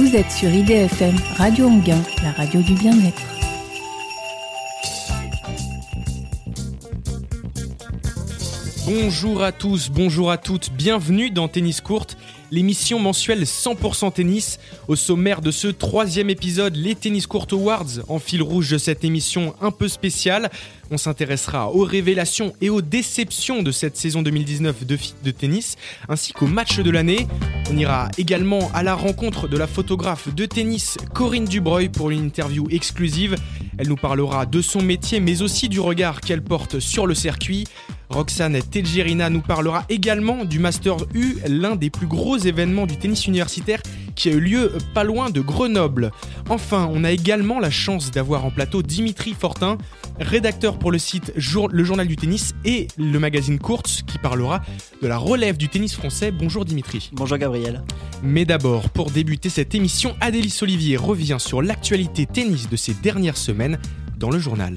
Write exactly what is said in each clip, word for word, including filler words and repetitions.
Vous êtes sur I D F M, Radio Anguin, la radio du bien-être. Bonjour à tous, bonjour à toutes, bienvenue dans Tennis Court, l'émission mensuelle cent pour cent tennis. Au sommaire de ce troisième épisode, les Tennis Court Awards, en fil rouge de cette émission un peu spéciale. On s'intéressera aux révélations et aux déceptions de cette saison deux mille dix-neuf de, de tennis, ainsi qu'aux matchs de l'année. On ira également à la rencontre de la photographe de tennis Corinne Dubreuil pour une interview exclusive. Elle nous parlera de son métier, mais aussi du regard qu'elle porte sur le circuit. Roxane Telgerina nous parlera également du Masters U, l'un des plus gros événements du tennis universitaire qui a eu lieu pas loin de Grenoble. Enfin, on a également la chance d'avoir en plateau Dimitri Fortin, rédacteur pour le site Le Journal du Tennis et le magazine Courts, qui parlera de la relève du tennis français. Bonjour Dimitri. Bonjour Gabriel. Mais d'abord, pour débuter cette émission, Adélie Olivier revient sur l'actualité tennis de ces dernières semaines dans le journal.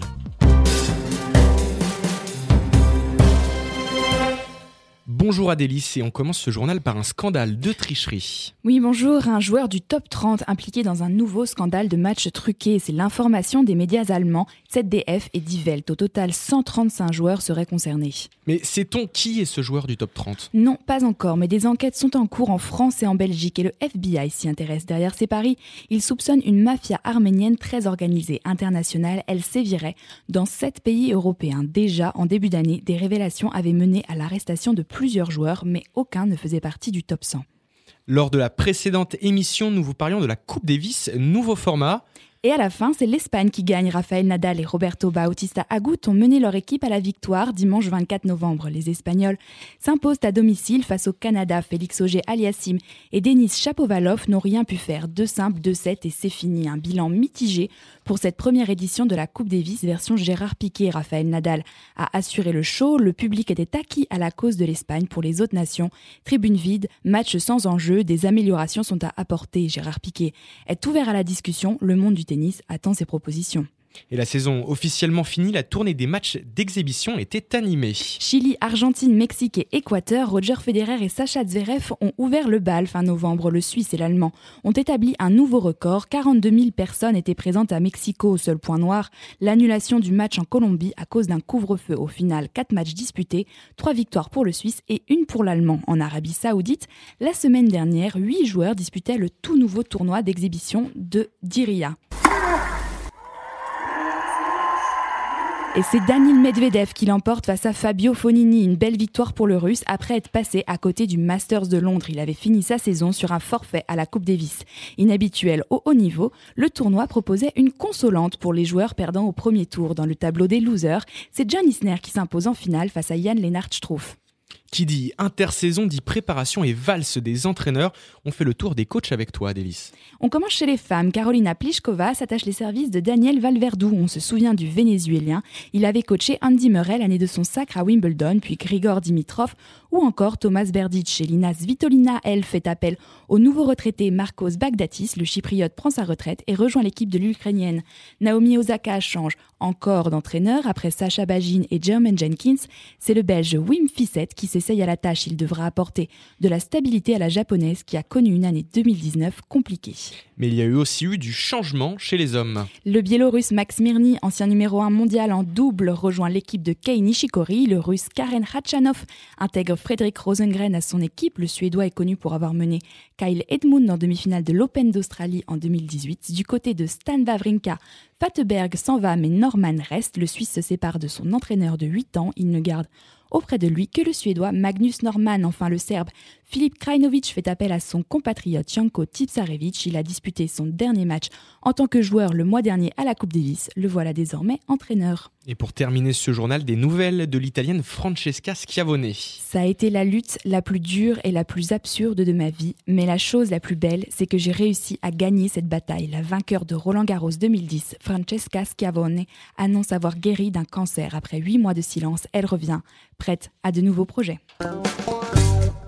Bonjour Adélie, et on commence ce journal par un scandale de tricherie. Oui, bonjour, un joueur du top trente impliqué dans un nouveau scandale de matchs truqués. C'est l'information des médias allemands, Z D F et Die Welt. Au total, cent trente-cinq joueurs seraient concernés. Mais sait-on qui est ce joueur du top trente ? Non, pas encore, mais des enquêtes sont en cours en France et en Belgique et le F B I s'y intéresse. Derrière ces paris, il soupçonne une mafia arménienne très organisée, internationale. Elle sévirait dans sept pays européens. Déjà, en début d'année, des révélations avaient mené à l'arrestation de plusieurs joueurs, mais aucun ne faisait partie du top cent. Lors de la précédente émission, nous vous parlions de la Coupe Davis, nouveau format. Et à la fin, c'est l'Espagne qui gagne. Rafael Nadal et Roberto Bautista Agut ont mené leur équipe à la victoire dimanche vingt-quatre novembre. Les Espagnols s'imposent à domicile face au Canada. Félix Auger-Aliassime et Denis Shapovalov n'ont rien pu faire. Deux simples, deux sets et c'est fini. Un bilan mitigé pour cette première édition de la Coupe Davis version Gérard Piqué. Rafael Nadal a assuré le show. Le public était acquis à la cause de l'Espagne. Pour les autres nations, tribune vide, match sans enjeu. Des améliorations sont à apporter. Gérard Piqué est ouvert à la discussion. Le monde du tennis attend ses propositions. Et la saison officiellement finie, la tournée des matchs d'exhibition était animée. Chili, Argentine, Mexique et Équateur, Roger Federer et Sascha Zverev ont ouvert le bal fin novembre. Le Suisse et l'Allemand ont établi un nouveau record. quarante-deux mille personnes étaient présentes à Mexico. Au seul point noir, l'annulation du match en Colombie à cause d'un couvre-feu. Au final, quatre matchs disputés, trois victoires pour le Suisse et une pour l'Allemand. En Arabie Saoudite, la semaine dernière, huit joueurs disputaient le tout nouveau tournoi d'exhibition de Diriyah. Et c'est Daniil Medvedev qui l'emporte face à Fabio Fognini. Une belle victoire pour le Russe après être passé à côté du Masters de Londres. Il avait fini sa saison sur un forfait à la Coupe Davis. Inhabituel au haut niveau, le tournoi proposait une consolante pour les joueurs perdants au premier tour. Dans le tableau des losers, c'est John Isner qui s'impose en finale face à Yann Lennart Strouf. Qui dit intersaison, dit préparation et valse des entraîneurs. On fait le tour des coachs avec toi, Adélis. On commence chez les femmes. Caroline Pliskova s'attache les services de Daniel Valverdou. On se souvient du Vénézuélien. Il avait coaché Andy Murray l'année de son sacre à Wimbledon, puis Grigor Dimitrov ou encore Thomas Berdych. Chez Lina Svitolina, elle fait appel au nouveau retraité Marcos Baghdatis. Le Chypriote prend sa retraite et rejoint l'équipe de l'Ukrainienne. Naomi Osaka change encore d'entraîneur. Après Sacha Bagine et Jermaine Jenkins, c'est le Belge Wim Fissette qui s'est essaye à la tâche. Il devra apporter de la stabilité à la japonaise qui a connu une année deux mille dix-neuf compliquée. Mais il y a eu aussi eu du changement chez les hommes. Le Biélorusse Max Mirny, ancien numéro un mondial en double, rejoint l'équipe de Kei Nishikori. Le Russe Karen Khachanov intègre Frédéric Rosengren à son équipe. Le Suédois est connu pour avoir mené Kyle Edmund en demi-finale de l'Open d'Australie en deux mille dix-huit. Du côté de Stan Wawrinka, Fatteberg s'en va mais Norman reste. Le Suisse se sépare de son entraîneur de huit ans. Il ne garde auprès de lui que le Suédois Magnus Norman. Enfin, le Serbe Filip Krajinovic fait appel à son compatriote Janko Tipsarevic. Il a disputé son dernier match en tant que joueur le mois dernier à la Coupe Davis. Le voilà désormais entraîneur. Et pour terminer ce journal, des nouvelles de l'Italienne Francesca Schiavone. Ça a été la lutte la plus dure et la plus absurde de ma vie. Mais la chose la plus belle, c'est que j'ai réussi à gagner cette bataille. La vainqueur de Roland Garros deux mille dix, Francesca Schiavone, annonce avoir guéri d'un cancer. Après huit mois de silence, elle revient, prête à de nouveaux projets.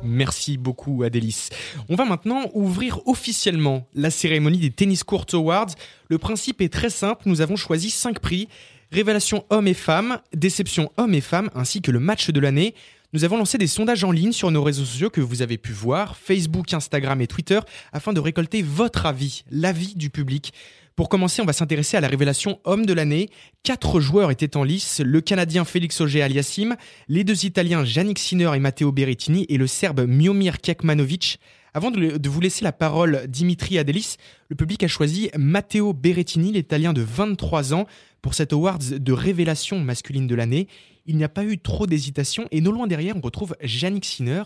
Merci beaucoup Adélis. On va maintenant ouvrir officiellement la cérémonie des Tennis Court Awards. Le principe est très simple, nous avons choisi cinq prix. Révélation hommes et femmes, déception hommes et femmes, ainsi que le match de l'année. Nous avons lancé des sondages en ligne sur nos réseaux sociaux que vous avez pu voir, Facebook, Instagram et Twitter, afin de récolter votre avis, l'avis du public. Pour commencer, on va s'intéresser à la révélation homme de l'année. Quatre joueurs étaient en lice, le Canadien Félix Auger-Aliassime, les deux Italiens Jannik Sinner et Matteo Berrettini et le Serbe Miomir Kecmanovic. Avant de, de vous laisser la parole, Dimitri Adelis, le public a choisi Matteo Berrettini, l'Italien de vingt-trois ans, pour cet awards de révélation masculine de l'année. Il n'y a pas eu trop d'hésitation et non loin derrière, on retrouve Jannik Sinner.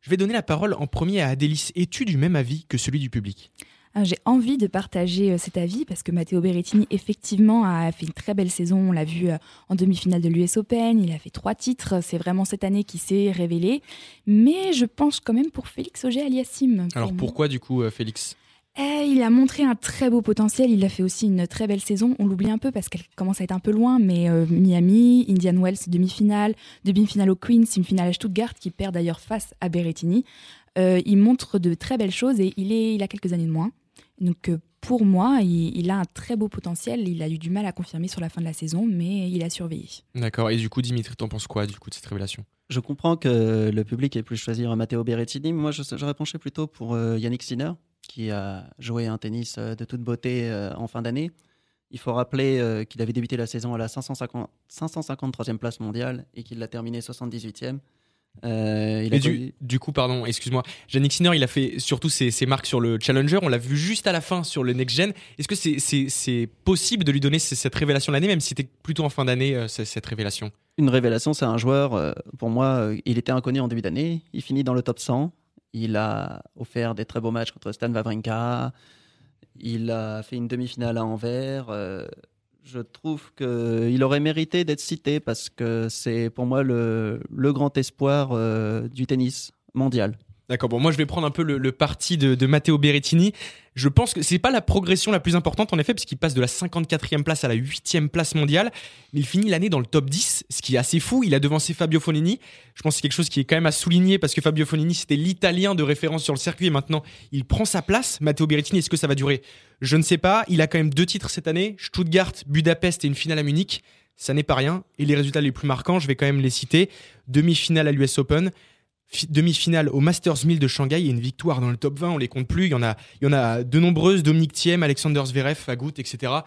Je vais donner la parole en premier à Adelis. Es-tu du même avis que celui du public ? Alors, j'ai envie de partager euh, cet avis parce que Matteo Berrettini, effectivement, a fait une très belle saison. On l'a vu euh, en demi-finale de l'U S Open. Il a fait trois titres. C'est vraiment cette année qui s'est révélée. Mais je penche quand même pour Félix Auger-Aliassime. Pour Alors, pourquoi, du coup, euh, Félix ? Et il a montré un très beau potentiel, il a fait aussi une très belle saison, on l'oublie un peu parce qu'elle commence à être un peu loin, mais euh, Miami, Indian Wells, demi-finale, demi-finale au Queens, une finale à Stuttgart qui perd d'ailleurs face à Berrettini. Euh, il montre de très belles choses et il, est, il a quelques années de moins. Donc euh, pour moi, il, il a un très beau potentiel, il a eu du mal à confirmer sur la fin de la saison, mais il a surveillé. D'accord, et du coup Dimitri, t'en penses quoi du coup de cette révélation ? Je comprends que le public ait plus choisi Matteo Berrettini, mais moi je, j'aurais penché plutôt pour euh, Jannik Sinner, qui a joué un tennis de toute beauté en fin d'année. Il faut rappeler qu'il avait débuté la saison à la cinq cent cinquante-troisième place mondiale et qu'il l'a terminé soixante-dix-huitième. Euh, il a du, connu... du coup, pardon, excuse-moi, Jannik Sinner, il a fait surtout ses, ses marques sur le Challenger. On l'a vu juste à la fin sur le Next Gen. Est-ce que c'est, c'est, c'est possible de lui donner cette révélation de l'année, même si c'était plutôt en fin d'année cette révélation ? Une révélation, c'est un joueur, pour moi, il était inconnu en début d'année. Il finit dans le top cent. Il a offert des très beaux matchs contre Stan Wawrinka. Il a fait une demi-finale à Anvers. Euh, je trouve qu'il aurait mérité d'être cité parce que c'est pour moi le, le grand espoir euh, du tennis mondial. D'accord, bon, moi je vais prendre un peu le, le parti de, de Matteo Berrettini. Je pense que c'est pas la progression la plus importante en effet, puisqu'il passe de la cinquante-quatrième place à la huitième place mondiale. Mais il finit l'année dans le top dix, ce qui est assez fou. Il a devancé Fabio Fognini. Je pense que c'est quelque chose qui est quand même à souligner parce que Fabio Fognini, c'était l'Italien de référence sur le circuit et maintenant il prend sa place. Matteo Berrettini, est-ce que ça va durer ? Je ne sais pas. Il a quand même deux titres cette année, Stuttgart, Budapest et une finale à Munich. Ça n'est pas rien. Et les résultats les plus marquants, je vais quand même les citer. Demi-finale à l'U S Open. Demi-finale au Masters mille de Shanghai et une victoire dans le top vingt, on les compte plus. Il y en a, il y en a de nombreuses, Dominic Thiem, Alexander Zverev, Agut, et cetera.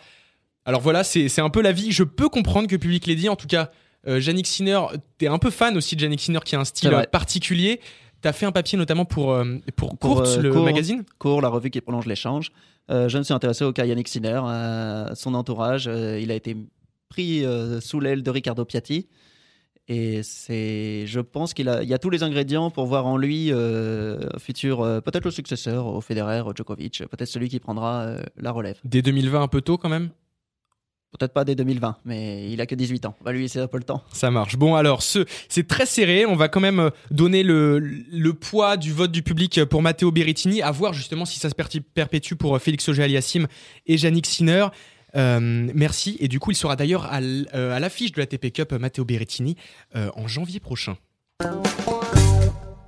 Alors voilà, c'est, c'est un peu la vie. Je peux comprendre que public l'ait dit. En tout cas, euh, Jannik Sinner, t'es un peu fan aussi de Jannik Sinner qui a un style particulier. T'as fait un papier notamment pour, euh, pour, pour Courts, euh, le Courts, magazine Courts, la revue qui prolonge l'échange. Euh, je me suis intéressé au cas Jannik Sinner, à euh, son entourage. Euh, il a été pris euh, sous l'aile de Riccardo Piatti. Et c'est, je pense qu'il a, il y a tous les ingrédients pour voir en lui euh, futur, euh, peut-être le successeur au Federer, au Djokovic, peut-être celui qui prendra euh, la relève. Dès deux mille vingt, un peu tôt quand même ? Peut-être pas dès deux mille vingt, mais il a que dix-huit ans. On va lui laisser un peu le temps. Ça marche. Bon, alors, ce, c'est très serré. On va quand même donner le, le poids du vote du public pour Matteo Berrettini, à voir justement si ça se perpétue pour Félix Auger-Aliassime et Jannik Sinner. Euh, merci. Et du coup, il sera d'ailleurs à l'affiche de la A T P Cup Matteo Berrettini euh, en janvier prochain.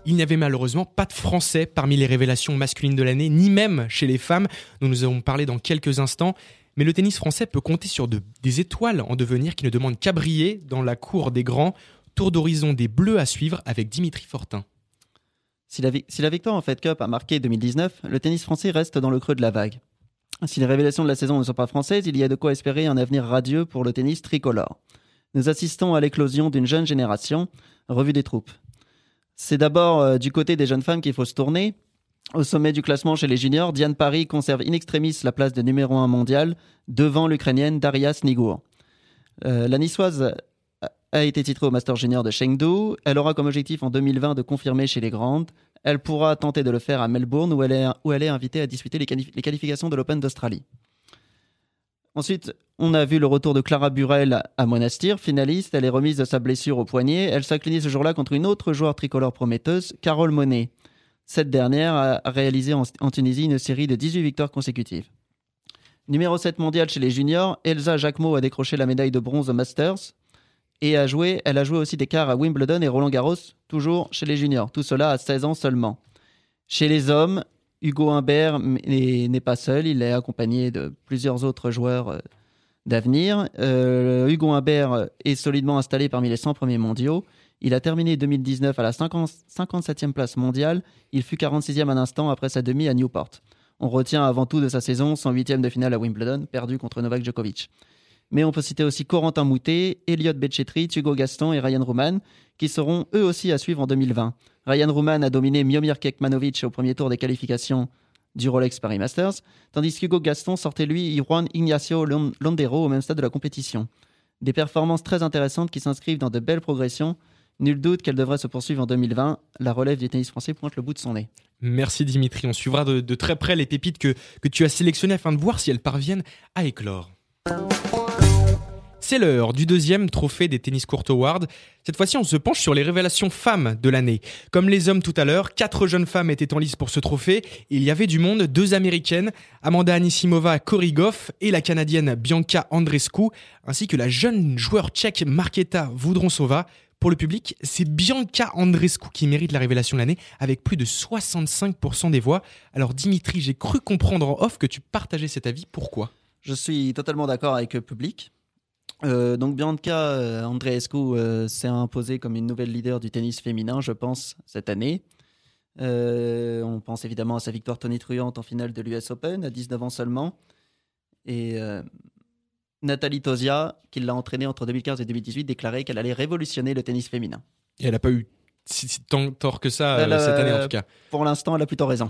Il n'y avait malheureusement pas de Français parmi les révélations masculines de l'année, ni même chez les femmes, dont nous allons parler dans quelques instants. Mais le tennis français peut compter sur de, des étoiles en devenir qui ne demandent qu'à briller dans la cour des grands. Tour d'horizon des Bleus à suivre avec Dimitri Fortin. Si la, si la victoire en Fed Cup a marqué deux mille dix-neuf, le tennis français reste dans le creux de la vague. Si les révélations de la saison ne sont pas françaises, il y a de quoi espérer un avenir radieux pour le tennis tricolore. Nous assistons à l'éclosion d'une jeune génération, revue des troupes. C'est d'abord euh, du côté des jeunes femmes qu'il faut se tourner. Au sommet du classement chez les juniors, Diane Paris conserve in extremis la place de numéro un mondiale devant l'Ukrainienne Daria Snigour. Euh, la niçoise a été titrée au Master Junior de Chengdu. Elle aura comme objectif en deux mille vingt de confirmer chez les grandes. Elle pourra tenter de le faire à Melbourne, où elle est, où elle est invitée à disputer les, quali- les qualifications de l'Open d'Australie. Ensuite, on a vu le retour de Clara Burel à Monastir, finaliste. Elle est remise de sa blessure au poignet. Elle s'inclinait ce jour-là contre une autre joueur tricolore prometteuse, Carole Monet. Cette dernière a réalisé en, en Tunisie une série de dix-huit victoires consécutives. numéro sept mondial chez les juniors, Elsa Jacquemot a décroché la médaille de bronze aux Masters. Et a joué, elle a joué aussi des quarts à Wimbledon et Roland-Garros, toujours chez les juniors. Tout cela à seize ans seulement. Chez les hommes, Hugo Humbert n'est pas seul. Il est accompagné de plusieurs autres joueurs d'avenir. Euh, Hugo Humbert est solidement installé parmi les cent premiers mondiaux. Il a terminé deux mille dix-neuf à la cinquante-septième place mondiale. Il fut quarante-sixième un instant après sa demi à Newport. On retient avant tout de sa saison son huitième de finale à Wimbledon, perdu contre Novak Djokovic. Mais on peut citer aussi Corentin Moutet, Elliot Becchetti, Hugo Gaston et Ryan Rouman, qui seront eux aussi à suivre en deux mille vingt. Ryan Rouman a dominé Miomir Kecmanovic au premier tour des qualifications du Rolex Paris Masters, tandis qu'Hugo Gaston sortait lui Juan Ignacio Londero au même stade de la compétition. Des performances très intéressantes qui s'inscrivent dans de belles progressions. Nul doute qu'elle devrait se poursuivre en deux mille vingt. La relève du tennis français pointe le bout de son nez. Merci Dimitri. On suivra de, de très près les pépites que, que tu as sélectionnées afin de voir si elles parviennent à éclore. C'est l'heure du deuxième trophée des Tennis Court Awards. Cette fois-ci, on se penche sur les révélations femmes de l'année. Comme les hommes tout à l'heure, quatre jeunes femmes étaient en lice pour ce trophée. Il y avait du monde, deux américaines, Amanda Anisimova, Cori Gauff et la canadienne Bianca Andreescu, ainsi que la jeune joueur tchèque Markéta Vondrousová. Pour le public, c'est Bianca Andreescu qui mérite la révélation de l'année avec plus de soixante-cinq pour cent des voix. Alors Dimitri, j'ai cru comprendre en off que tu partageais cet avis. Pourquoi ? Je suis totalement d'accord avec le public. Euh, donc Bianca Andreescu euh, s'est imposée comme une nouvelle leader du tennis féminin, je pense, cette année. Euh, on pense évidemment à sa victoire tonitruante en finale de l'U S Open à dix-neuf ans seulement. Et euh, Nathalie Tosia, qui l'a entraînée entre deux mille quinze et deux mille dix-huit, déclarait qu'elle allait révolutionner le tennis féminin. Et elle n'a pas eu si, si tant tort que ça euh, cette année en tout cas. Pour l'instant, elle a plutôt raison.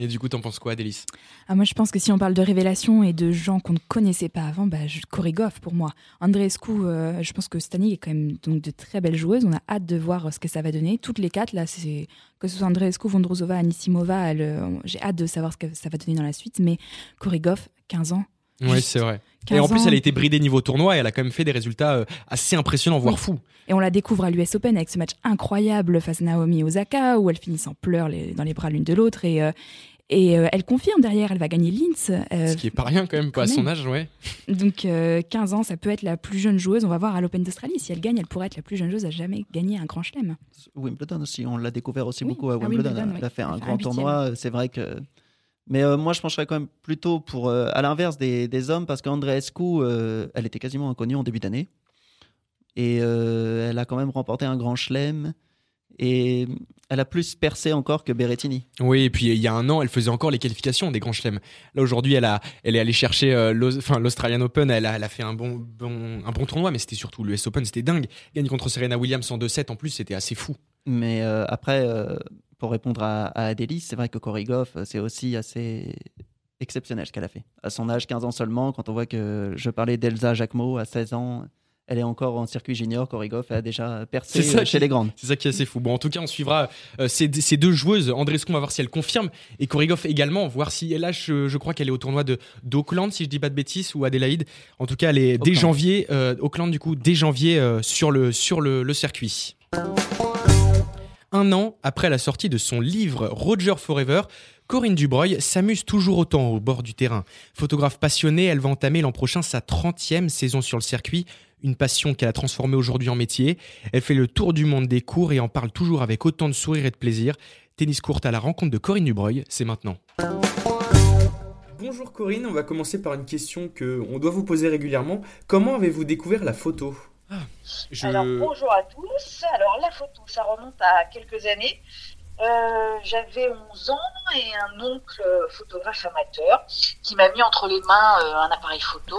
Et du coup, t'en penses quoi, Délice ? Ah, moi, je pense que si on parle de révélations et de gens qu'on ne connaissait pas avant, bah, je... Cori Gauff pour moi. Andreescu, euh, je pense que cette année, il y a quand même donc, de très belles joueuses. On a hâte de voir ce que ça va donner. Toutes les quatre, là, c'est... que ce soit Andreescu, Vondrousova, Anisimova, elle... j'ai hâte de savoir ce que ça va donner dans la suite. Mais Cori Gauff, quinze ans. Oui, c'est vrai. Et en ans. plus, elle a été bridée niveau tournoi et elle a quand même fait des résultats assez impressionnants, voire oui. fous. Et on la découvre à l'U S Open avec ce match incroyable face à Naomi Osaka, où elles finissent en pleurs les, dans les bras l'une de l'autre. Et, euh, et euh, elle confirme derrière, elle va gagner Linz. Euh, ce qui n'est pas rien quand même, pas à son âge, ouais. Donc euh, quinze ans, ça peut être la plus jeune joueuse. On va voir à l'Open d'Australie. Si elle gagne, elle pourrait être la plus jeune joueuse à jamais gagner un grand chelem. Wimbledon aussi, on l'a découvert aussi oui. beaucoup à Wimbledon. Elle ah, oui, a fait un grand un tournoi, c'est vrai que... Mais euh, moi, je pencherais quand même plutôt pour, euh, à l'inverse des, des hommes, parce qu'Andreescu, euh, elle était quasiment inconnue en début d'année. Et euh, elle a quand même remporté un grand chelem. Et elle a plus percé encore que Berrettini. Oui, et puis il y a un an, elle faisait encore les qualifications des grands chelems. Là, aujourd'hui, elle, a, elle est allée chercher euh, l'Aus- enfin, l'Australian Open. Elle a, elle a fait un bon, bon, un bon tournoi, mais c'était surtout l'U S Open. C'était dingue. Gagne contre Serena Williams en deux sept. En plus, c'était assez fou. Mais euh, après... Euh... Pour répondre à, à Adélie, c'est vrai que Cori Gauff, c'est aussi assez exceptionnel ce qu'elle a fait. À son âge, quinze ans seulement, quand on voit que je parlais d'Elsa Jacquemot à seize ans, elle est encore en circuit junior, Cori Gauff a déjà percé chez qui, les grandes. C'est ça qui est assez fou. Bon, en tout cas, on suivra euh, ces, ces deux joueuses. Andreescu, on va voir si elle confirme, et Cori Gauff également, voir si elle lâche. Je, je crois qu'elle est au tournoi de, d'Auckland, si je ne dis pas de bêtises, ou Adélaïde. En tout cas, elle est dès janvier, euh, Auckland du coup, dès janvier euh, sur, le, sur le, le circuit. Un an après la sortie de son livre Roger Forever, Corinne Dubreuil s'amuse toujours autant au bord du terrain. Photographe passionnée, elle va entamer l'an prochain sa trentième saison sur le circuit, une passion qu'elle a transformée aujourd'hui en métier. Elle fait le tour du monde des cours et en parle toujours avec autant de sourire et de plaisir. Tennis Court à la rencontre de Corinne Dubreuil, c'est maintenant. Bonjour Corinne, on va commencer par une question qu'on doit vous poser régulièrement. Comment avez-vous découvert la photo ? Ah, je... Alors bonjour à tous, alors la photo ça remonte à quelques années, euh, j'avais onze ans et un oncle photographe amateur qui m'a mis entre les mains euh, un appareil photo,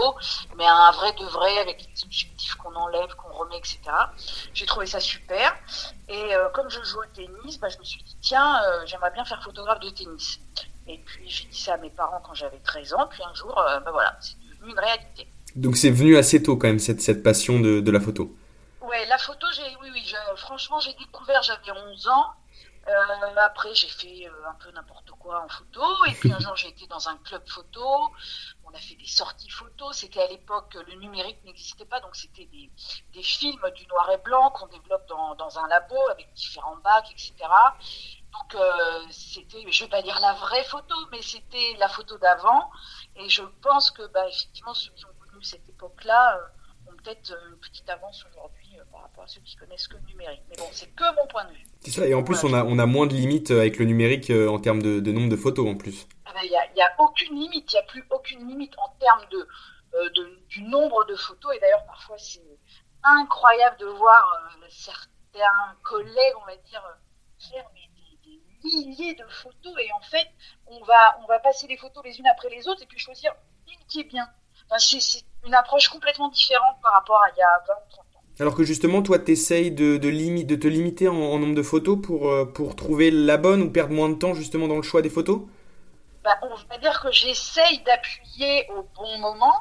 mais un vrai de vrai avec les objectifs qu'on enlève, qu'on remet, et cetera. J'ai trouvé ça super et euh, comme je jouais au tennis, bah, je me suis dit tiens euh, j'aimerais bien faire photographe de tennis et puis j'ai dit ça à mes parents quand j'avais treize ans, puis un jour euh, bah, voilà, c'est devenu une réalité. Donc c'est venu assez tôt quand même cette, cette passion de, de la photo. Ouais, la photo, j'ai, oui, oui, je, franchement j'ai découvert, j'avais onze ans, euh, après j'ai fait euh, un peu n'importe quoi en photo, et puis un jour j'ai été dans un club photo, on a fait des sorties photos, c'était à l'époque, le numérique n'existait pas, donc c'était des, des films du noir et blanc qu'on développe dans, dans un labo avec différents bacs, et cetera. Donc euh, c'était, je ne vais pas dire la vraie photo, mais c'était la photo d'avant, et je pense que bah, effectivement ceux qui ont cette époque-là euh, ont peut-être une petite avance aujourd'hui euh, par rapport à ceux qui connaissent que le numérique. Mais bon, c'est que mon point de vue. C'est ça, et en plus, on a, on a moins de limites avec le numérique euh, en termes de, de nombre de photos en plus. Ah ben, y a, y a aucune limite, il n'y a plus aucune limite en termes de, euh, de, du nombre de photos. Et d'ailleurs, parfois, c'est incroyable de voir euh, certains c'était un collègue, on va dire, fier, mais des, des milliers de photos. Et en fait, on va, on va passer les photos les unes après les autres et puis choisir une qui est bien. Enfin, c'est, c'est une approche complètement différente par rapport à il y a vingt ou trente ans. Alors que justement, toi, tu essayes de, de, limi- de te limiter en, en nombre de photos pour, euh, pour trouver la bonne ou perdre moins de temps justement dans le choix des photos ? Bah, on va dire que j'essaye d'appuyer au bon moment.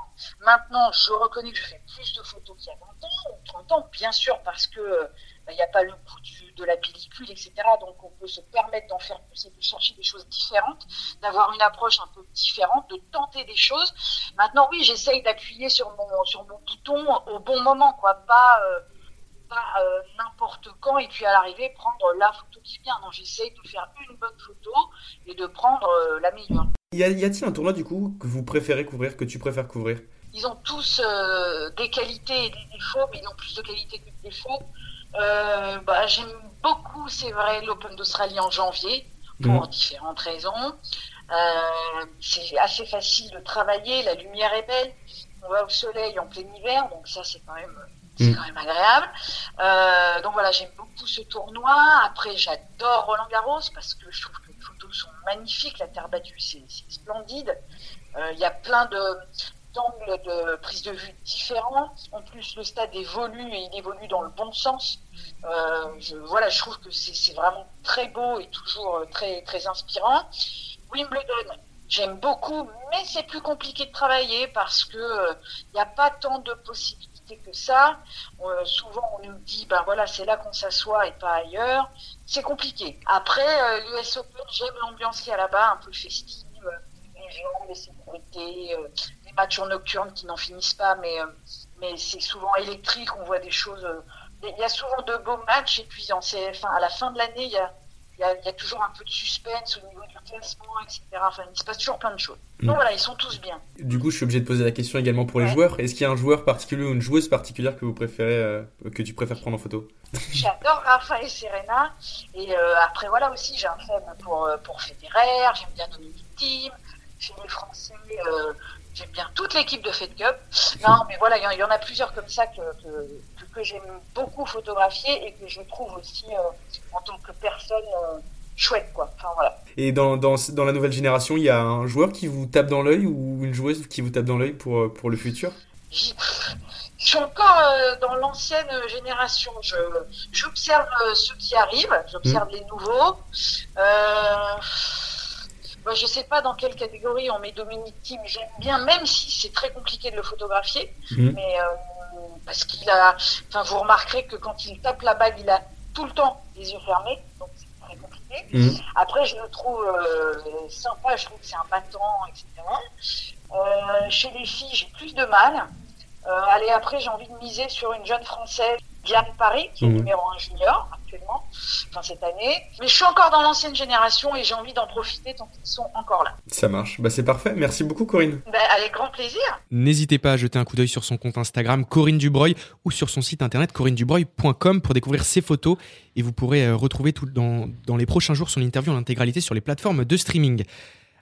Maintenant, je reconnais que je fais plus de photos qu'il y a vingt ans ou trente ans, bien sûr, parce qu'il n'y bah, a pas le coût du, de la pellicule, et cetera. Donc, on peut se permettre d'en faire plus et de chercher des choses différentes, d'avoir une approche un peu différente, de tenter des choses. Maintenant, oui, j'essaye d'appuyer sur mon, sur mon bouton au bon moment, quoi, pas, euh, pas euh, n'importe quand, et puis à l'arrivée, prendre la photo qui vient. Non, j'essaye de faire une bonne photo et de prendre euh, la meilleure. Y a, y a-t-il un tournoi, du coup, que vous préférez couvrir, que tu préfères couvrir ? Ils ont tous euh, des qualités et des défauts, mais ils ont plus de qualités que de défauts. Euh, bah, j'aime beaucoup, c'est vrai, l'Open d'Australie en janvier, pour mmh. différentes raisons. Euh, c'est assez facile de travailler, la lumière est belle, on va au soleil en plein hiver, donc ça c'est quand même, c'est mmh. quand même agréable. Euh, donc voilà, j'aime beaucoup ce tournoi. Après, j'adore Roland-Garros parce que je trouve que les photos sont magnifiques, la terre battue c'est, c'est splendide. Il euh, y a plein de, d'angles de prise de vue différents. En plus, le stade évolue et il évolue dans le bon sens. Euh, je, voilà, je trouve que c'est, c'est vraiment très beau et toujours très, très inspirant. Wimbledon, j'aime beaucoup, mais c'est plus compliqué de travailler parce que il n'y a pas tant de possibilités que ça. Euh, souvent, on nous dit, ben voilà, c'est là qu'on s'assoit et pas ailleurs. C'est compliqué. Après, euh, l'U S Open, j'aime l'ambiance qu'il y a là-bas, un peu festive, euh, les gens, les sécurités, euh, les matchs en nocturne qui n'en finissent pas, mais, euh, mais c'est souvent électrique, on voit des choses. Il euh, y a souvent de beaux matchs, et puis en C F un, à la fin de l'année, il y a Il y, a, il y a toujours un peu de suspense au niveau du classement, et cetera. Enfin, il se passe toujours plein de choses. Donc mmh. voilà, ils sont tous bien. Du coup, je suis obligé de poser la question également pour ouais. les joueurs. Est-ce qu'il y a un joueur particulier ou une joueuse particulière que vous préférez, euh, que tu préfères prendre en photo ? J'adore Rafa et Serena. Et euh, après, voilà aussi, j'ai un faible pour, pour Federer. J'aime bien Dominic Thiem. Chez les Français, euh, j'aime bien toute l'équipe de Fed Cup. Non, mais voilà, il y, y en a plusieurs comme ça que, que, que j'aime beaucoup photographier et que je trouve aussi, euh, en tant que personne, euh, chouette, quoi. Enfin, voilà. Et dans, dans, dans la nouvelle génération, il y a un joueur qui vous tape dans l'œil ou une joueuse qui vous tape dans l'œil pour, pour le futur ? J'y... Je suis encore euh, dans l'ancienne génération. Je, j'observe euh, ceux qui arrivent, j'observe mmh. les nouveaux. Euh... Je ne sais pas dans quelle catégorie on met Dominic Thiem. J'aime bien, même si c'est très compliqué de le photographier, mmh. mais euh, parce qu'il a. Enfin, vous remarquerez que quand il tape la balle, il a tout le temps les yeux fermés, donc c'est très compliqué. Mmh. Après, je le trouve euh, sympa. Je trouve que c'est un battant, et cetera. Euh, chez les filles, j'ai plus de mal. Euh, allez, après, j'ai envie de miser sur une jeune Française, Diane Paris, qui est mmh. numéro un junior actuellement, enfin cette année. Mais je suis encore dans l'ancienne génération et j'ai envie d'en profiter tant qu'ils sont encore là. Ça marche, bah c'est parfait. Merci beaucoup Corinne. Bah, avec grand plaisir. N'hésitez pas à jeter un coup d'œil sur son compte Instagram Corinne Dubreuil ou sur son site internet corinne dubreuil point com pour découvrir ses photos et vous pourrez retrouver tout dans, dans les prochains jours son interview en intégralité sur les plateformes de streaming.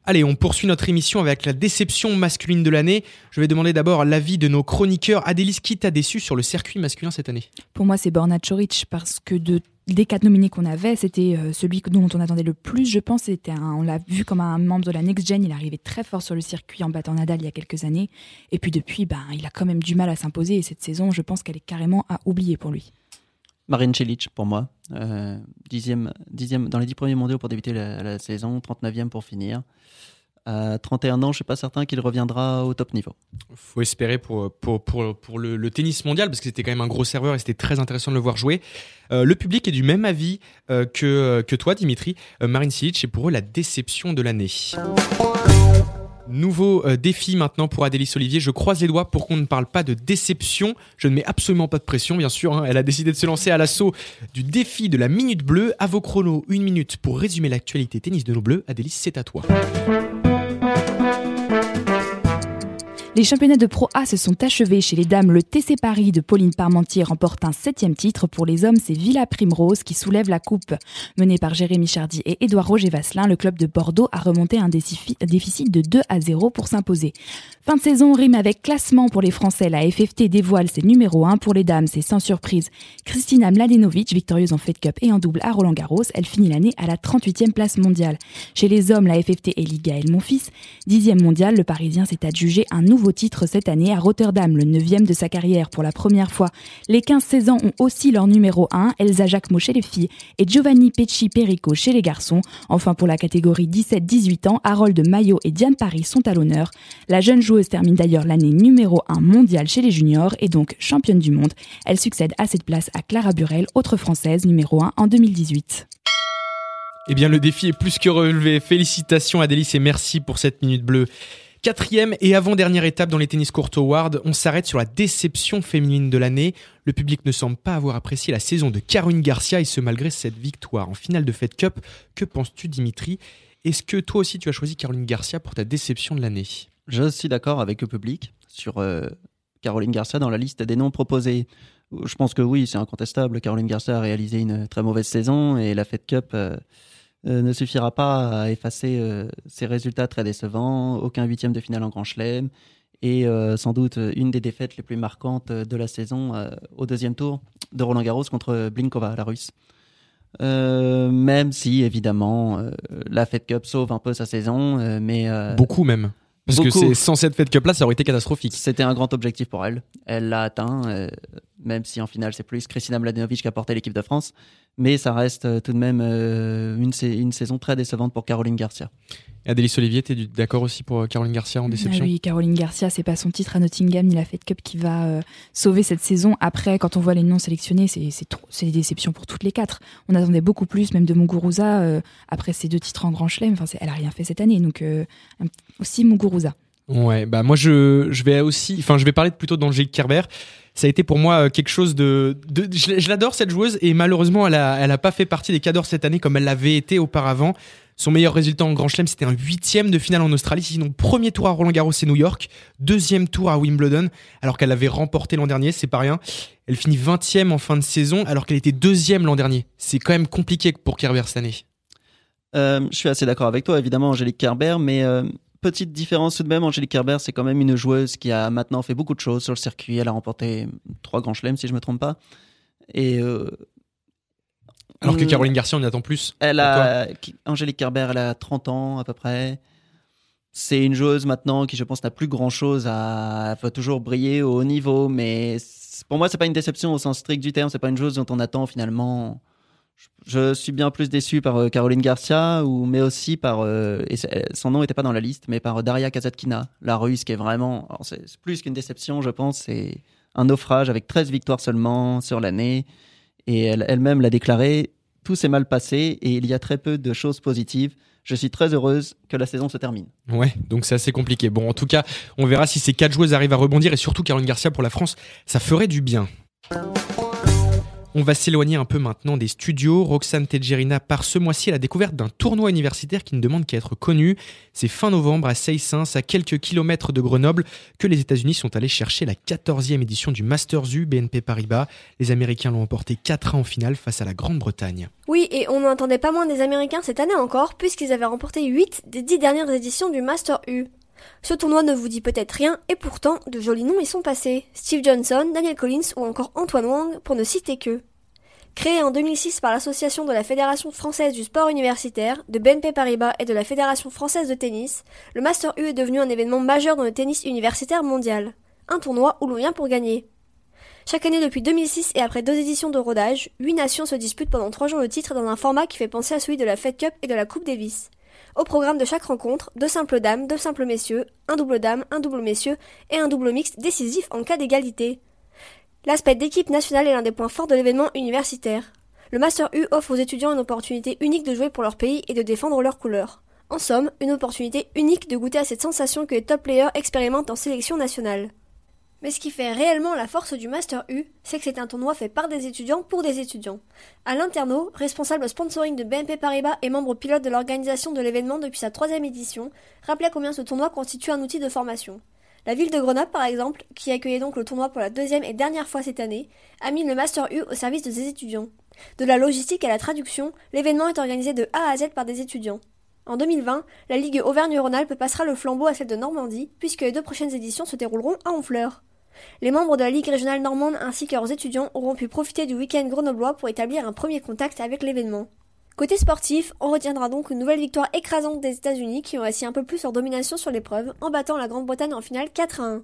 Allez, on poursuit notre émission avec la déception masculine de l'année. Je vais demander d'abord l'avis de nos chroniqueurs. Adélis, qui t'a déçu sur le circuit masculin cette année ? Pour moi, c'est Borna Coric parce que de, des quatre nominés qu'on avait, c'était celui dont on attendait le plus, je pense. C'était un, on l'a vu comme un membre de la Next Gen. Il arrivait très fort sur le circuit en battant Nadal il y a quelques années. Et puis depuis, ben, il a quand même du mal à s'imposer. Et cette saison, je pense qu'elle est carrément à oublier pour lui. Marin Cilic, pour moi. Euh, dixième, dixième, dans les dix premiers mondiaux pour débuter la, la saison, trente-neuvième pour finir. À trente et un ans, je ne suis pas certain qu'il reviendra au top niveau. Il faut espérer pour, pour, pour, pour le, le tennis mondial, parce que c'était quand même un gros serveur et c'était très intéressant de le voir jouer. Euh, le public est du même avis euh, que, que toi, Dimitri. Euh, Marin Cilic est pour eux la déception de l'année. Nouveau euh, défi maintenant pour Adélis Olivier. Je croise les doigts pour qu'on ne parle pas de déception. Je ne mets absolument pas de pression, bien sûr. Hein. Elle a décidé de se lancer à l'assaut du défi de la Minute Bleue. À vos chronos, une minute pour résumer l'actualité tennis de nos Bleus. Adélis, c'est à toi. Les championnats de Pro A se sont achevés chez les dames. Le T C Paris de Pauline Parmentier remporte un septième titre. Pour les hommes, c'est Villa Primrose qui soulève la coupe. Mené par Jérémy Chardy et Édouard Roger-Vasselin, le club de Bordeaux a remonté un déficit de deux à zéro pour s'imposer. Fin de saison rime avec classement pour les Français. La F F T dévoile ses numéros un. Pour les dames, c'est sans surprise Kristina Mladenovic, victorieuse en Fed Cup et en double à Roland-Garros. Elle finit l'année à la trente-huitième place mondiale. Chez les hommes, la F F T élit Gaël Monfils. dixième mondial, le Parisien s'est adjugé un nouveau titre cette année à Rotterdam, le neuvième de sa carrière pour la première fois. Les quinze seize ans ont aussi leur numéro un, Elsa Jacquemot chez les filles et Giovanni Pecci Perico chez les garçons. Enfin, pour la catégorie dix-sept dix-huit ans, Harold Maillot et Diane Paris sont à l'honneur. La jeune joueuse termine d'ailleurs l'année numéro un mondiale chez les juniors et donc championne du monde. Elle succède à cette place à Clara Burel, autre française, numéro un en deux mille dix-huit. Eh bien, le défi est plus que relevé. Félicitations Adélice et merci pour cette minute bleue. Quatrième et avant-dernière étape dans les Tennis Court Awards, on s'arrête sur la déception féminine de l'année. Le public ne semble pas avoir apprécié la saison de Caroline Garcia et ce malgré cette victoire en finale de Fed Cup. Que penses-tu Dimitri ? Est-ce que toi aussi tu as choisi Caroline Garcia pour ta déception de l'année ? Je suis d'accord avec le public sur euh, Caroline Garcia dans la liste des noms proposés. Je pense que oui, c'est incontestable. Caroline Garcia a réalisé une très mauvaise saison et la Fed Cup... Euh, Euh, ne suffira pas à effacer euh, ses résultats très décevants, aucun huitième de finale en Grand Chelem et euh, sans doute une des défaites les plus marquantes de la saison euh, au deuxième tour de Roland Garros contre Blinkova, la Russe. Euh, même si, évidemment, euh, la Fed Cup sauve un peu sa saison. Euh, mais euh, Beaucoup même, parce beaucoup. que c'est, sans cette Fed Cup-là, ça aurait été catastrophique. C'était un grand objectif pour elle, elle l'a atteint, euh, même si en finale c'est plus Kristina Mladenovic qui a porté l'équipe de France. Mais ça reste tout de même une saison très décevante pour Caroline Garcia. Adélice Olivier, tu es d'accord aussi pour Caroline Garcia en déception ? Ah oui, Caroline Garcia, c'est pas son titre à Nottingham ni la Fed Cup qui va euh, sauver cette saison. Après, quand on voit les noms sélectionnés, c'est, c'est, trop, c'est des déceptions pour toutes les quatre. On attendait beaucoup plus, même de Muguruza, euh, après ses deux titres en Grand Chelem. Enfin, elle n'a rien fait cette année, donc euh, aussi Muguruza. Ouais, bah moi je je vais aussi, enfin je vais parler de plutôt d'Angélique Kerber. Ça a été pour moi quelque chose de, de je, je l'adore cette joueuse et malheureusement elle a elle a pas fait partie des cadors cette année comme elle l'avait été auparavant. Son meilleur résultat en Grand Chelem, c'était un huitième de finale en Australie. Sinon, premier tour à Roland-Garros et New York, deuxième tour à Wimbledon, alors qu'elle avait remporté l'an dernier, c'est pas rien. Elle finit vingtième en fin de saison, alors qu'elle était deuxième l'an dernier. C'est quand même compliqué pour Kerber cette année. Euh, je suis assez d'accord avec toi, évidemment, Angélique Kerber, mais euh... petite différence tout de même, Angélique Kerber, c'est quand même une joueuse qui a maintenant fait beaucoup de choses sur le circuit. Elle a remporté trois grands chelems, si je ne me trompe pas. Et euh... Alors que Caroline Garcia, on y attend plus. Elle a... Angélique Kerber, elle a trente ans à peu près. C'est une joueuse maintenant qui, je pense, n'a plus grand-chose à... Elle va toujours briller au haut niveau. Mais pour moi, ce n'est pas une déception au sens strict du terme. Ce n'est pas une chose dont on attend finalement... Je suis bien plus déçu par euh, Caroline Garcia, ou, mais aussi par, euh, et son nom n'était pas dans la liste, mais par euh, Daria Kasatkina, la Russe, qui est vraiment, alors c'est, c'est plus qu'une déception, je pense, c'est un naufrage avec treize victoires seulement sur l'année. Et elle, elle-même l'a déclaré, tout s'est mal passé et il y a très peu de choses positives. Je suis très heureuse que la saison se termine. Ouais, donc c'est assez compliqué. Bon, en tout cas, on verra si ces quatre joueuses arrivent à rebondir et surtout Caroline Garcia pour la France, ça ferait du bien. On va s'éloigner un peu maintenant des studios. Roxane Tejerina part ce mois-ci à la découverte d'un tournoi universitaire qui ne demande qu'à être connu. C'est fin novembre à Seysins, à quelques kilomètres de Grenoble, que les États-Unis sont allés chercher la quatorzième édition du Masters U B N P Paribas. Les Américains l'ont emporté quatre à un en finale face à la Grande-Bretagne. Oui, et on n'entendait pas moins des Américains cette année encore, puisqu'ils avaient remporté huit des dix dernières éditions du Masters U. Ce tournoi ne vous dit peut-être rien, et pourtant, de jolis noms y sont passés. Steve Johnson, Daniel Collins ou encore Antoine Wang, pour ne citer que. Créé en deux mille six par l'association de la Fédération française du sport universitaire, de B N P Paribas et de la Fédération française de tennis, le Master U est devenu un événement majeur dans le tennis universitaire mondial. Un tournoi où l'on vient pour gagner. Chaque année depuis deux mille six et après deux éditions de rodage, huit nations se disputent pendant trois jours le titre dans un format qui fait penser à celui de la Fed Cup et de la Coupe Davis. Au programme de chaque rencontre, deux simples dames, deux simples messieurs, un double dame, un double messieurs et un double mixte décisif en cas d'égalité. L'aspect d'équipe nationale est l'un des points forts de l'événement universitaire. Le Master U offre aux étudiants une opportunité unique de jouer pour leur pays et de défendre leurs couleurs. En somme, une opportunité unique de goûter à cette sensation que les top players expérimentent en sélection nationale. Mais ce qui fait réellement la force du Master U, c'est que c'est un tournoi fait par des étudiants pour des étudiants. Alain Ternaud, responsable sponsoring de B N P Paribas et membre pilote de l'organisation de l'événement depuis sa troisième édition, rappelait combien ce tournoi constitue un outil de formation. La ville de Grenoble, par exemple, qui accueillait donc le tournoi pour la deuxième et dernière fois cette année, a mis le Master U au service de ses étudiants. De la logistique à la traduction, l'événement est organisé de A à Z par des étudiants. En deux mille vingt, la Ligue Auvergne-Rhône-Alpes passera le flambeau à celle de Normandie, puisque les deux prochaines éditions se dérouleront à Honfleur. Les membres de la Ligue régionale normande ainsi que leurs étudiants auront pu profiter du week-end grenoblois pour établir un premier contact avec l'événement. Côté sportif, on retiendra donc une nouvelle victoire écrasante des États-Unis qui ont assis un peu plus leur domination sur l'épreuve en battant la Grande-Bretagne en finale quatre à un.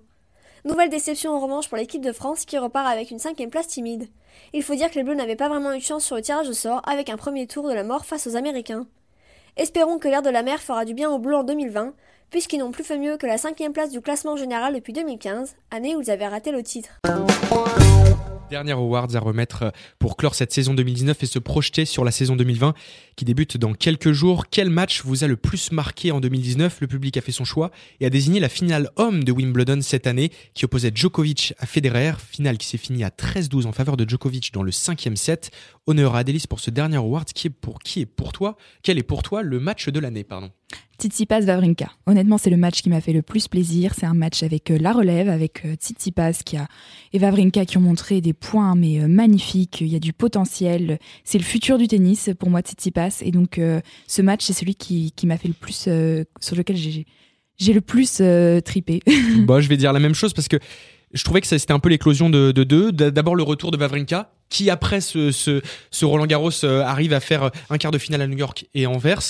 Nouvelle déception en revanche pour l'équipe de France qui repart avec une cinquième place timide. Il faut dire que les Bleus n'avaient pas vraiment eu de chance sur le tirage au sort avec un premier tour de la mort face aux Américains. Espérons que l'ère de la mer fera du bien aux Bleus en deux mille vingt, puisqu'ils n'ont plus fait mieux que la cinquième place du classement général depuis deux mille quinze, année où ils avaient raté le titre. Dernier awards à remettre pour clore cette saison deux mille dix-neuf et se projeter sur la saison deux mille vingt qui débute dans quelques jours. Quel match vous a le plus marqué en deux mille dix-neuf ? Le public a fait son choix et a désigné la finale homme de Wimbledon cette année qui opposait Djokovic à Federer. Finale qui s'est finie à treize douze en faveur de Djokovic dans le cinquième set. Honneur à Adélis pour ce dernier award qui est pour qui est pour toi. Quel est pour toi le match de l'année, pardon ? Tsitsipas-Wawrinka. Honnêtement, c'est le match qui m'a fait le plus plaisir. C'est un match avec euh, la relève, avec euh, Tsitsipas qui a... et Wawrinka qui ont montré des points mais euh, magnifiques. Il y a du potentiel. C'est le futur du tennis pour moi, Tsitsipas. Et donc, euh, ce match, c'est celui qui, qui m'a fait le plus, euh, sur lequel j'ai, j'ai le plus euh, tripé. Bon, je vais dire la même chose parce que je trouvais que ça, c'était un peu l'éclosion de, de deux. D'abord, le retour de Wawrinka, qui après ce, ce, ce Roland Garros euh, arrive à faire un quart de finale à New York et Anvers,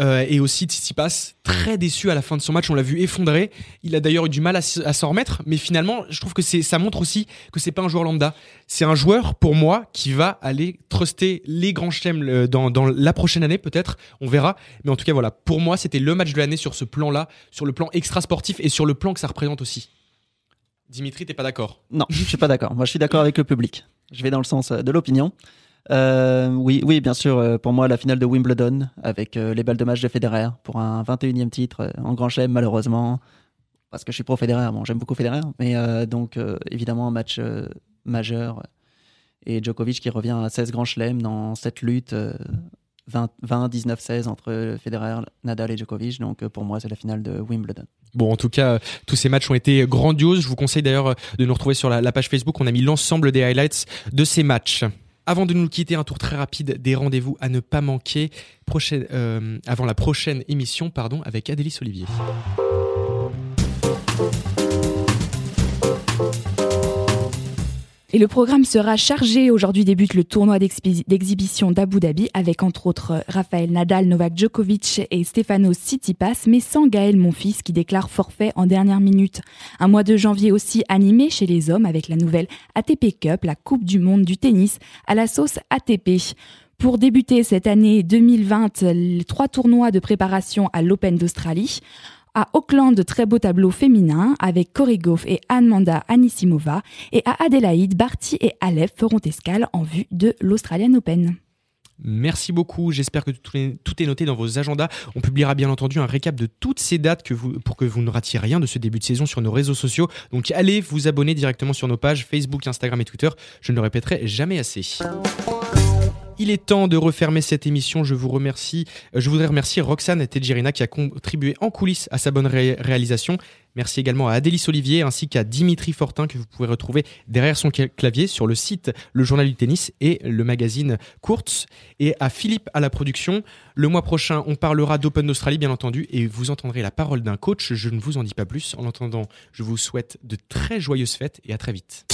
euh, et aussi Tsitsipas, très déçu à la fin de son match, on l'a vu effondré, il a d'ailleurs eu du mal à, à s'en remettre, mais finalement je trouve que c'est, ça montre aussi que c'est pas un joueur lambda, c'est un joueur pour moi qui va aller truster les grands chelems dans, dans la prochaine année peut-être, on verra, mais en tout cas voilà, pour moi c'était le match de l'année sur ce plan-là, sur le plan extra-sportif et sur le plan que ça représente aussi. Dimitri, t'es pas d'accord ? Non, je suis pas d'accord, moi je suis d'accord avec le public. Je vais dans le sens de l'opinion. Euh, oui, oui, bien sûr, pour moi, la finale de Wimbledon, avec euh, les balles de match de Federer, pour un vingt et unième titre, euh, en grand chelem, malheureusement, parce que je suis pro Federer, bon, j'aime beaucoup Federer, mais euh, donc, euh, évidemment, un match euh, majeur, et Djokovic qui revient à seize grands chelems dans cette lutte euh, vingt, dix-neuf, seize entre Federer, Nadal et Djokovic, donc euh, pour moi, c'est la finale de Wimbledon. Bon, en tout cas, euh, tous ces matchs ont été grandioses. Je vous conseille d'ailleurs euh, de nous retrouver sur la, la page Facebook. On a mis l'ensemble des highlights de ces matchs. Avant de nous quitter, un tour très rapide des rendez-vous à ne pas manquer prochaine, euh, avant la prochaine émission pardon, avec Adélis Olivier. Et le programme sera chargé. Aujourd'hui débute le tournoi d'exhi- d'exhibition d'Abu Dhabi avec entre autres Rafael Nadal, Novak Djokovic et Stefanos Tsitsipas, mais sans Gaël Monfils qui déclare forfait en dernière minute. Un mois de janvier aussi animé chez les hommes avec la nouvelle A T P Cup, la Coupe du Monde du tennis à la sauce A T P. Pour débuter cette année deux mille vingt, les trois tournois de préparation à l'Open d'Australie. À Auckland, très beau tableau féminin avec Cori Gauff et Amanda Anisimova. Et à Adélaïde, Barty et Halep feront escale en vue de l'Australian Open. Merci beaucoup, j'espère que tout est noté dans vos agendas. On publiera bien entendu un récap de toutes ces dates que vous, pour que vous ne ratiez rien de ce début de saison sur nos réseaux sociaux. Donc allez vous abonner directement sur nos pages Facebook, Instagram et Twitter. Je ne le répéterai jamais assez. Il est temps de refermer cette émission. Je vous remercie. Je voudrais remercier Roxane Tedjerina qui a contribué en coulisses à sa bonne ré- réalisation. Merci également à Adélis Olivier ainsi qu'à Dimitri Fortin que vous pouvez retrouver derrière son clavier sur le site Le Journal du Tennis et le magazine Courts et à Philippe à la production. Le mois prochain, on parlera d'Open d'Australie bien entendu et vous entendrez la parole d'un coach. Je ne vous en dis pas plus. En attendant, je vous souhaite de très joyeuses fêtes et à très vite.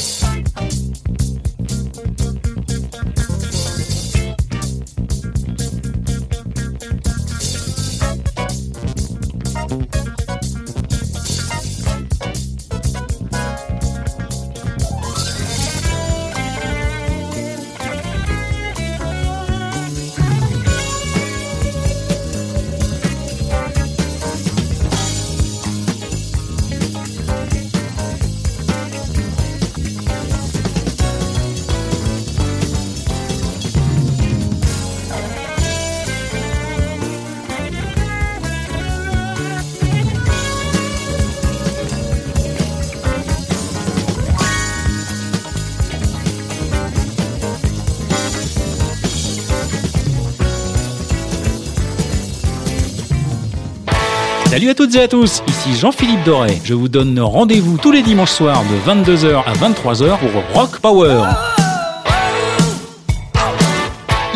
Salut à toutes et à tous, ici Jean-Philippe Doré. Je vous donne rendez-vous tous les dimanches soirs de vingt-deux heures à vingt-trois heures pour Rock Power.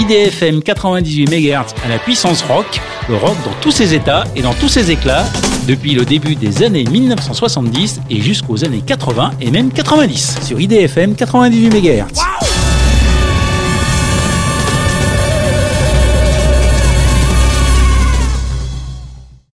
I D F M quatre-vingt-dix-huit mégahertz à la puissance rock, le rock dans tous ses états et dans tous ses éclats, depuis le début des années mille neuf cent soixante-dix et jusqu'aux années quatre-vingt et même quatre-vingt-dix, sur I D F M quatre-vingt-dix-huit mégahertz. Wow.